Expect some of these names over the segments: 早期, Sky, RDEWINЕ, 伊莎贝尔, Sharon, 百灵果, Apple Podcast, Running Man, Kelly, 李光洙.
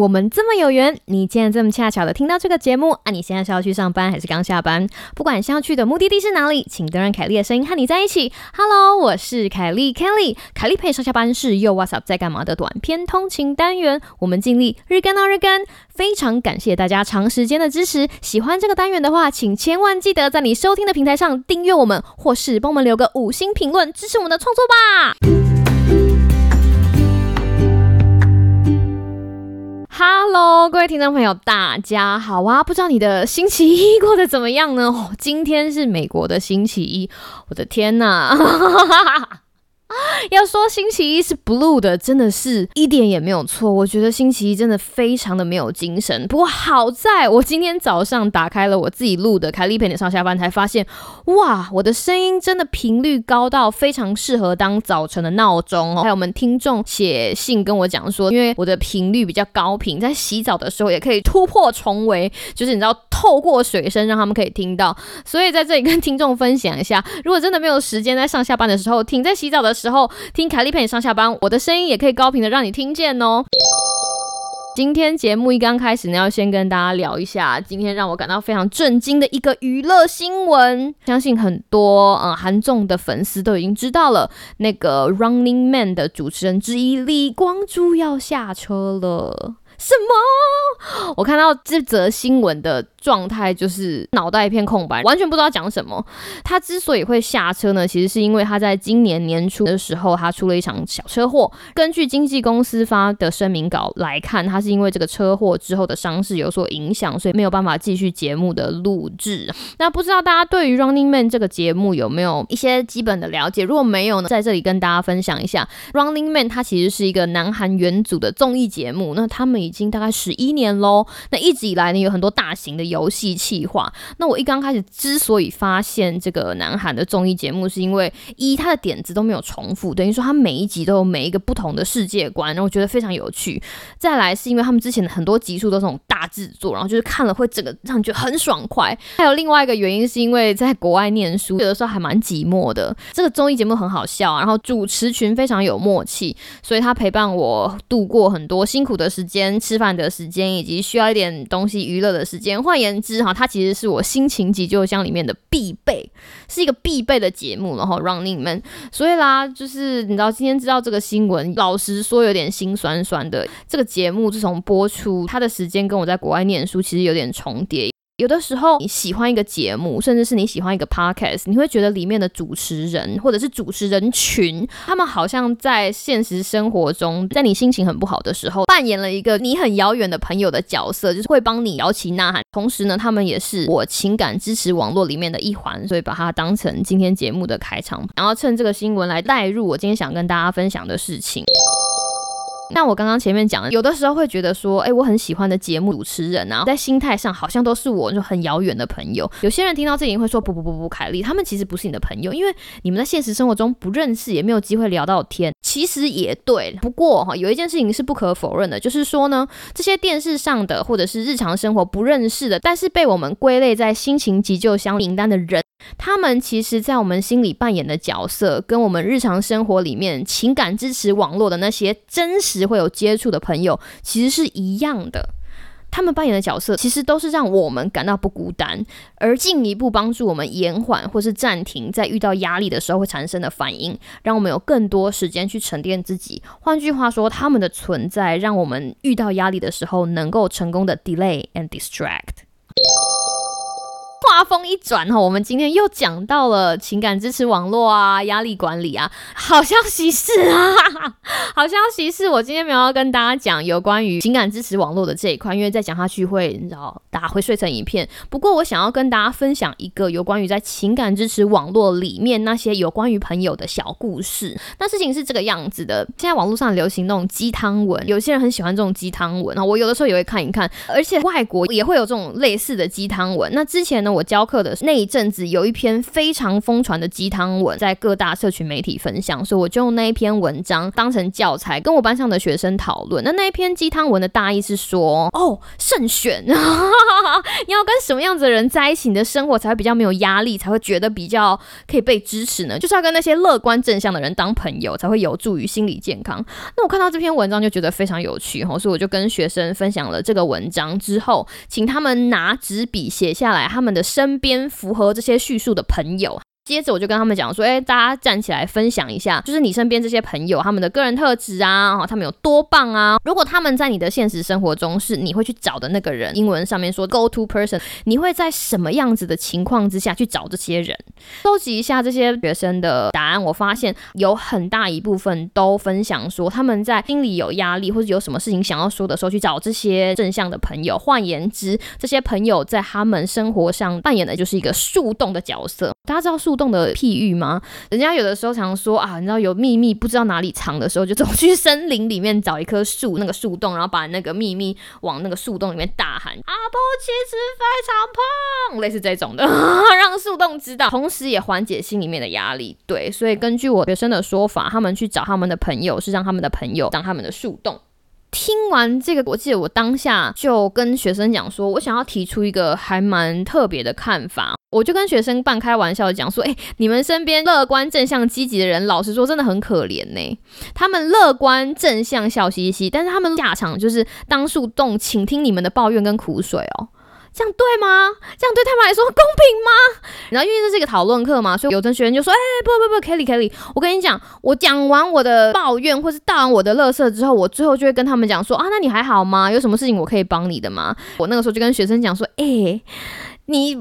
我们这么有缘，你竟然这么恰巧的听到这个节目啊！你现在是要去上班还是刚下班？不管是要去的目的地是哪里，请都让凯莉的声音和你在一起。Hello， 我是凯莉 Kelly。凯莉陪你上下班是又 What's Up 在干嘛的短篇通勤单元，我们尽力日更到日更。非常感谢大家长时间的支持。喜欢这个单元的话，请千万记得在你收听的平台上订阅我们，或是帮我们留个5星评论，支持我们的创作吧。Hello， 各位听众朋友，大家好啊！不知道你的星期一过得怎么样呢？哦，今天是美国的星期一，我的天哪！要说星期一是 blue 的，真的是一点也没有错。我觉得星期一真的非常的没有精神。不过好在我今天早上打开了我自己录的凯莉陪你上下班，才发现哇，我的声音真的频率高到非常适合当早晨的闹钟哦。还有我们听众写信跟我讲说，因为我的频率比较高频，在洗澡的时候也可以突破重围，就是你知道透过水声让他们可以听到。所以在这里跟听众分享一下，如果真的没有时间在上下班的时候听，在洗澡的时候听凯莉陪你上下班，我的声音也可以高频的让你听见哦。今天节目一刚开始呢，要先跟大家聊一下今天让我感到非常震惊的一个娱乐新闻。相信很多韩综的粉丝都已经知道了，那个 Running Man 的主持人之一李光洙要下车了。什么？我看到这则新闻的状态就是脑袋一片空白，完全不知道讲什么。他之所以会下车呢，其实是因为他在今年年初的时候，他出了一场小车祸。根据经纪公司发的声明稿来看，他是因为这个车祸之后的伤势有所影响，所以没有办法继续节目的录制。那不知道大家对于 Running Man 这个节目有没有一些基本的了解？如果没有呢，在这里跟大家分享一下， Running Man 它其实是一个南韩元组的综艺节目，那他们已经大概11年咯。那一直以来呢，有很多大型的游戏企划。那我一刚开始之所以发现这个南韩的综艺节目，是因为它的点子都没有重复，等于说它每一集都有每一个不同的世界观，然后我觉得非常有趣。再来是因为他们之前的很多集数都是那种大制作，然后就是看了会整个让你觉得很爽快。还有另外一个原因是因为在国外念书，有的时候还蛮寂寞的。这个综艺节目很好笑啊，然后主持群非常有默契，所以它陪伴我度过很多辛苦的时间、吃饭的时间以及需要一点东西娱乐的时间。换言之，它其实是我心情急救箱里面的必备，是一个必备的节目，然后 Running Man。 所以啦，就是你知道今天知道这个新闻，老实说有点心酸酸的。这个节目自从播出，它的时间跟我在国外念书其实有点重叠。有的时候你喜欢一个节目，甚至是你喜欢一个 podcast， 你会觉得里面的主持人或者是主持人群，他们好像在现实生活中，在你心情很不好的时候，扮演了一个你很遥远的朋友的角色，就是会帮你摇旗呐喊。同时呢，他们也是我情感支持网络里面的一环，所以把它当成今天节目的开场，然后趁这个新闻来带入我今天想跟大家分享的事情。那我刚刚前面讲的，有的时候会觉得说，我很喜欢的节目主持人啊，在心态上好像都是我就很遥远的朋友。有些人听到这里会说，不，凯莉，他们其实不是你的朋友，因为你们在现实生活中不认识，也没有机会聊到天。其实也对，不过有一件事情是不可否认的，就是说呢，这些电视上的或者是日常生活不认识的，但是被我们归类在心情急救箱名单的人，他们其实在我们心里扮演的角色，跟我们日常生活里面情感支持网络的那些真实会有接触的朋友其实是一样的。他们扮演的角色其实都是让我们感到不孤单，而进一步帮助我们延缓或是暂停在遇到压力的时候会产生的反应，让我们有更多时间去沉淀自己。换句话说，他们的存在让我们遇到压力的时候能够成功的 delay and distract。话锋一转，我们今天又讲到了情感支持网络啊，压力管理啊。好消息是好消息是我今天没有要跟大家讲有关于情感支持网络的这一块，因为再讲下去会，你知道，大家会睡成一片。不过我想要跟大家分享一个有关于在情感支持网络里面那些有关于朋友的小故事。那事情是这个样子的，现在网络上流行那种鸡汤文，有些人很喜欢这种鸡汤文，我有的时候也会看一看，而且外国也会有这种类似的鸡汤文。那之前呢，我教课的那一阵子有一篇非常疯传的鸡汤文在各大社群媒体分享，所以我就用那一篇文章当成教材跟我班上的学生讨论。那一篇鸡汤文的大意是说，慎选你要跟什么样子的人在一起，你的生活才会比较没有压力，才会觉得比较可以被支持呢？就是要跟那些乐观正向的人当朋友，才会有助于心理健康。那我看到这篇文章就觉得非常有趣，所以我就跟学生分享了这个文章之后，请他们拿纸笔写下来他们的身边符合这些叙述的朋友。接着我就跟他们讲说，大家站起来分享一下，就是你身边这些朋友他们的个人特质啊，他们有多棒啊。如果他们在你的现实生活中是你会去找的那个人，英文上面说 go to person， 你会在什么样子的情况之下去找这些人？收集一下这些学生的答案，我发现有很大一部分都分享说他们在心里有压力或者有什么事情想要说的时候去找这些正向的朋友。换言之，这些朋友在他们生活上扮演的就是一个树洞的角色。大家知道树洞的譬喻吗？人家有的时候常说啊，你知道有秘密不知道哪里藏的时候，就走去森林里面找一棵树，那个树洞，然后把那个秘密往那个树洞里面大喊阿波其实非常胖，类似这种的让树洞知道，同时也缓解心里面的压力。对，所以根据我学生的说法，他们去找他们的朋友是让他们的朋友当他们的树洞。听完这个，我记得我当下就跟学生讲说，我想要提出一个还蛮特别的看法。我就跟学生半开玩笑的讲说，你们身边乐观正向积极的人，老实说真的很可怜呢。他们乐观正向笑嘻嘻，但是他们下场就是当树洞，请听你们的抱怨跟苦水哦。这样对吗？这样对他们来说公平吗？然后因为这是一个讨论课嘛，所以有的学员就说不 Kelly， 我跟你讲，我讲完我的抱怨或是倒完我的垃圾之后，我最后就会跟他们讲说，那你还好吗？有什么事情我可以帮你的吗？我那个时候就跟学生讲说，你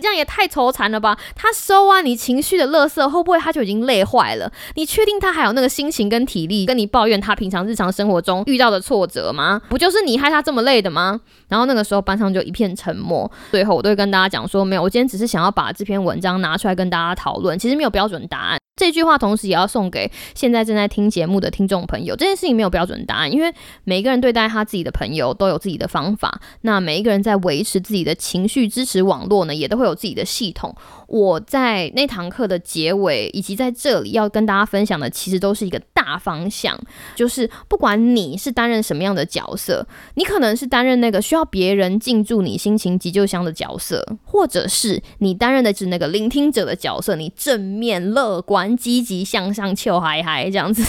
这样也太愁惨了吧，他收完你情绪的垃圾会不会他就已经累坏了？你确定他还有那个心情跟体力跟你抱怨他平常日常生活中遇到的挫折吗？不就是你害他这么累的吗？然后那个时候班上就一片沉默。最后我都会跟大家讲说，没有，我今天只是想要把这篇文章拿出来跟大家讨论，其实没有标准答案。这句话同时也要送给现在正在听节目的听众朋友，这件事情没有标准答案，因为每个人对待他自己的朋友都有自己的方法，那每一个人在维持自己的情绪支持网络呢，也都会有自己的系统。我在那堂课的结尾以及在这里要跟大家分享的，其实都是一个大方向，就是不管你是担任什么样的角色，你可能是担任那个需要别人进驻你心情急救箱的角色，或者是你担任的是那个聆听者的角色，你正面乐观积极向上笑嗨嗨这样子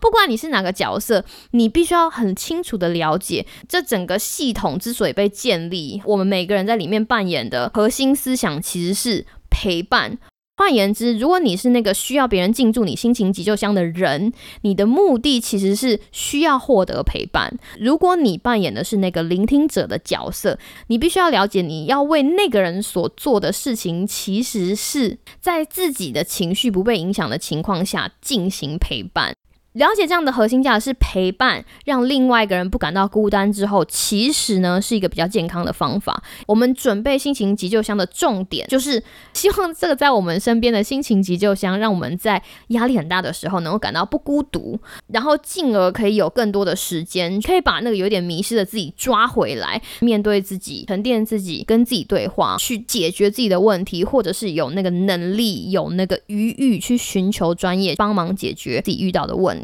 不管你是哪个角色，你必须要很清楚的了解这整个系统之所以被建立，我们每个人在里面扮演的核心思想其实是陪伴。换言之，如果你是那个需要别人进驻你心情急救箱的人，你的目的其实是需要获得陪伴。如果你扮演的是那个聆听者的角色，你必须要了解你要为那个人所做的事情，其实是在自己的情绪不被影响的情况下进行陪伴。了解这样的核心价值是陪伴，让另外一个人不感到孤单之后，其实呢是一个比较健康的方法。我们准备心情急救箱的重点就是希望这个在我们身边的心情急救箱，让我们在压力很大的时候能够感到不孤独，然后进而可以有更多的时间可以把那个有点迷失的自己抓回来，面对自己，沉淀自己，跟自己对话，去解决自己的问题，或者是有那个能力有那个余裕去寻求专业帮忙解决自己遇到的问题。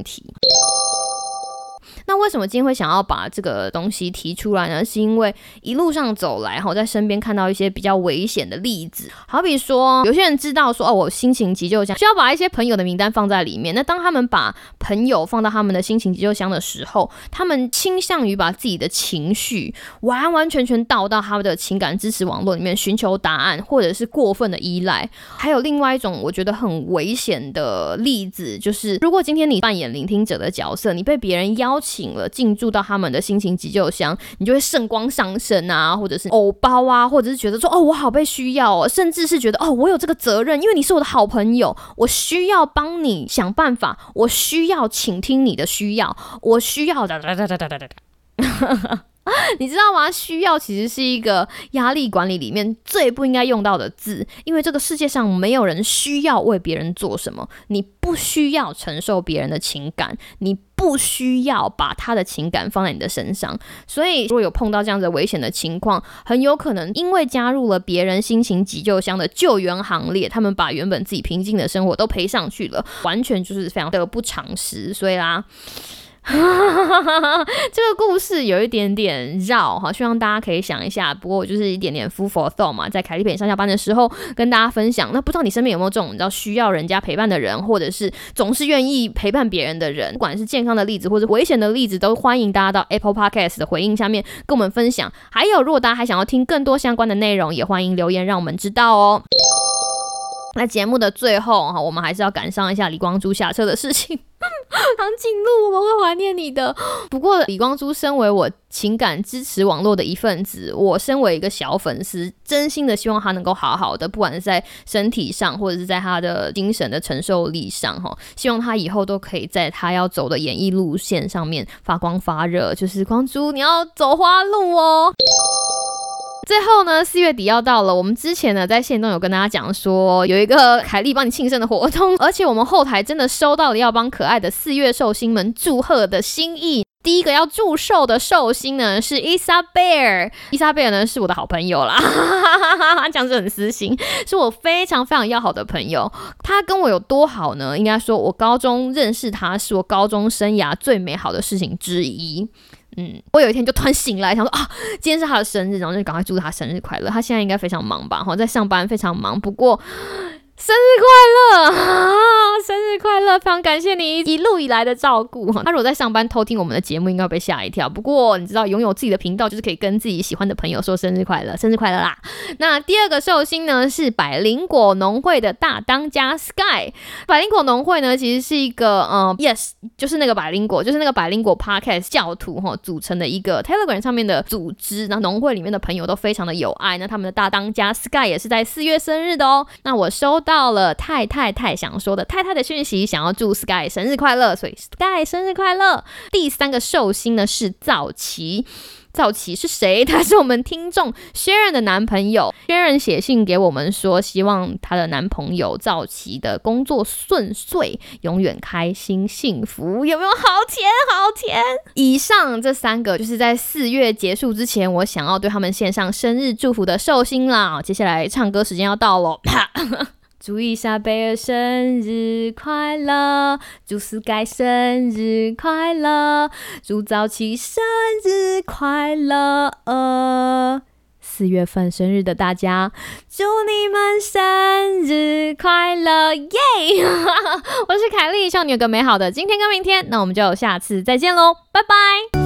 那为什么今天会想要把这个东西提出来呢？是因为一路上走来，我在身边看到一些比较危险的例子。好比说有些人知道说，我心情急救箱需要把一些朋友的名单放在里面，那当他们把朋友放到他们的心情急救箱的时候，他们倾向于把自己的情绪完完全全倒到他们的情感支持网络里面寻求答案，或者是过分的依赖。还有另外一种我觉得很危险的例子，就是如果今天你扮演聆听者的角色，你被别人邀请进驻到他们的心情急救箱，你就会圣光上身啊，或者是偶包啊，或者是觉得说我好被需要甚至是觉得我有这个责任，因为你是我的好朋友，我需要帮你想办法，我需要倾听你的需要，我需要你知道吗？需要其实是一个压力管理里面最不应该用到的字，因为这个世界上没有人需要为别人做什么，你不需要承受别人的情感，你不需要把他的情感放在你的身上。所以如果有碰到这样子危险的情况，很有可能因为加入了别人心情急救箱的救援行列，他们把原本自己平静的生活都赔上去了，完全就是非常的不常识。所以啦这个故事有一点点绕哈，希望大家可以想一下。不过我就是一点点 food for thought 嘛，在凯莉陪你上下班的时候跟大家分享。那不知道你身边有没有这种你知道需要人家陪伴的人，或者是总是愿意陪伴别人的人，不管是健康的例子或者危险的例子，都欢迎大家到 Apple Podcast 的回应下面跟我们分享。还有如果大家还想要听更多相关的内容，也欢迎留言让我们知道哦。那节目的最后我们还是要赶上一下李光洙下车的事情。长颈鹿，我们会怀念你的。不过李光洙身为我情感支持网络的一份子，我身为一个小粉丝，真心的希望他能够好好的，不管是在身体上或者是在他的精神的承受力上，希望他以后都可以在他要走的演艺路线上面发光发热。就是光洙，你要走花路哦。最后呢，4月底要到了，我们之前呢在线动有跟大家讲说有一个凯莉帮你庆生的活动，而且我们后台真的收到了要帮可爱的4月寿星们祝贺的心意。第一个要祝寿的寿星呢是伊莎贝尔，伊莎贝尔呢是我的好朋友啦，这样子很私心，是我非常非常要好的朋友。他跟我有多好呢？应该说我高中认识他是我高中生涯最美好的事情之一。我有一天就突然醒来，想说啊，今天是他的生日，然后就赶快祝他生日快乐。他现在应该非常忙吧，在上班非常忙，不过生日快乐啊！生日快乐，非常感谢你一路以来的照顾。他如果在上班偷听我们的节目，应该被吓一跳。不过你知道，拥有自己的频道就是可以跟自己喜欢的朋友说生日快乐，生日快乐啦！那第二个寿星呢是百灵果农会的大当家 Sky。百灵果农会呢其实是一个就是那个百灵果 Podcast 教徒组成的一个 Telegram 上面的组织。那农会里面的朋友都非常的有爱。那他们的大当家 Sky 也是在4月生日的哦。那我收到了太想说的太太的讯息，想要祝 Sky 生日快乐，所以 Sky 生日快乐。第三个寿星呢是早期，早期是谁？他是我们听众 Sharon 的男朋友。 Sharon 写信给我们说希望他的男朋友早期的工作顺遂，永远开心幸福。有没有好甜好甜？以上这三个就是在4月结束之前我想要对他们献上生日祝福的寿星啦。接下来唱歌时间要到咯。祝伊莎贝尔生日快乐，祝 Sky 生日快乐，祝早期生日快乐。4月份生日的大家，祝你们生日快乐，耶！ 我是凯莉，希望你有个美好的今天跟明天。那我们就下次再见咯，拜拜。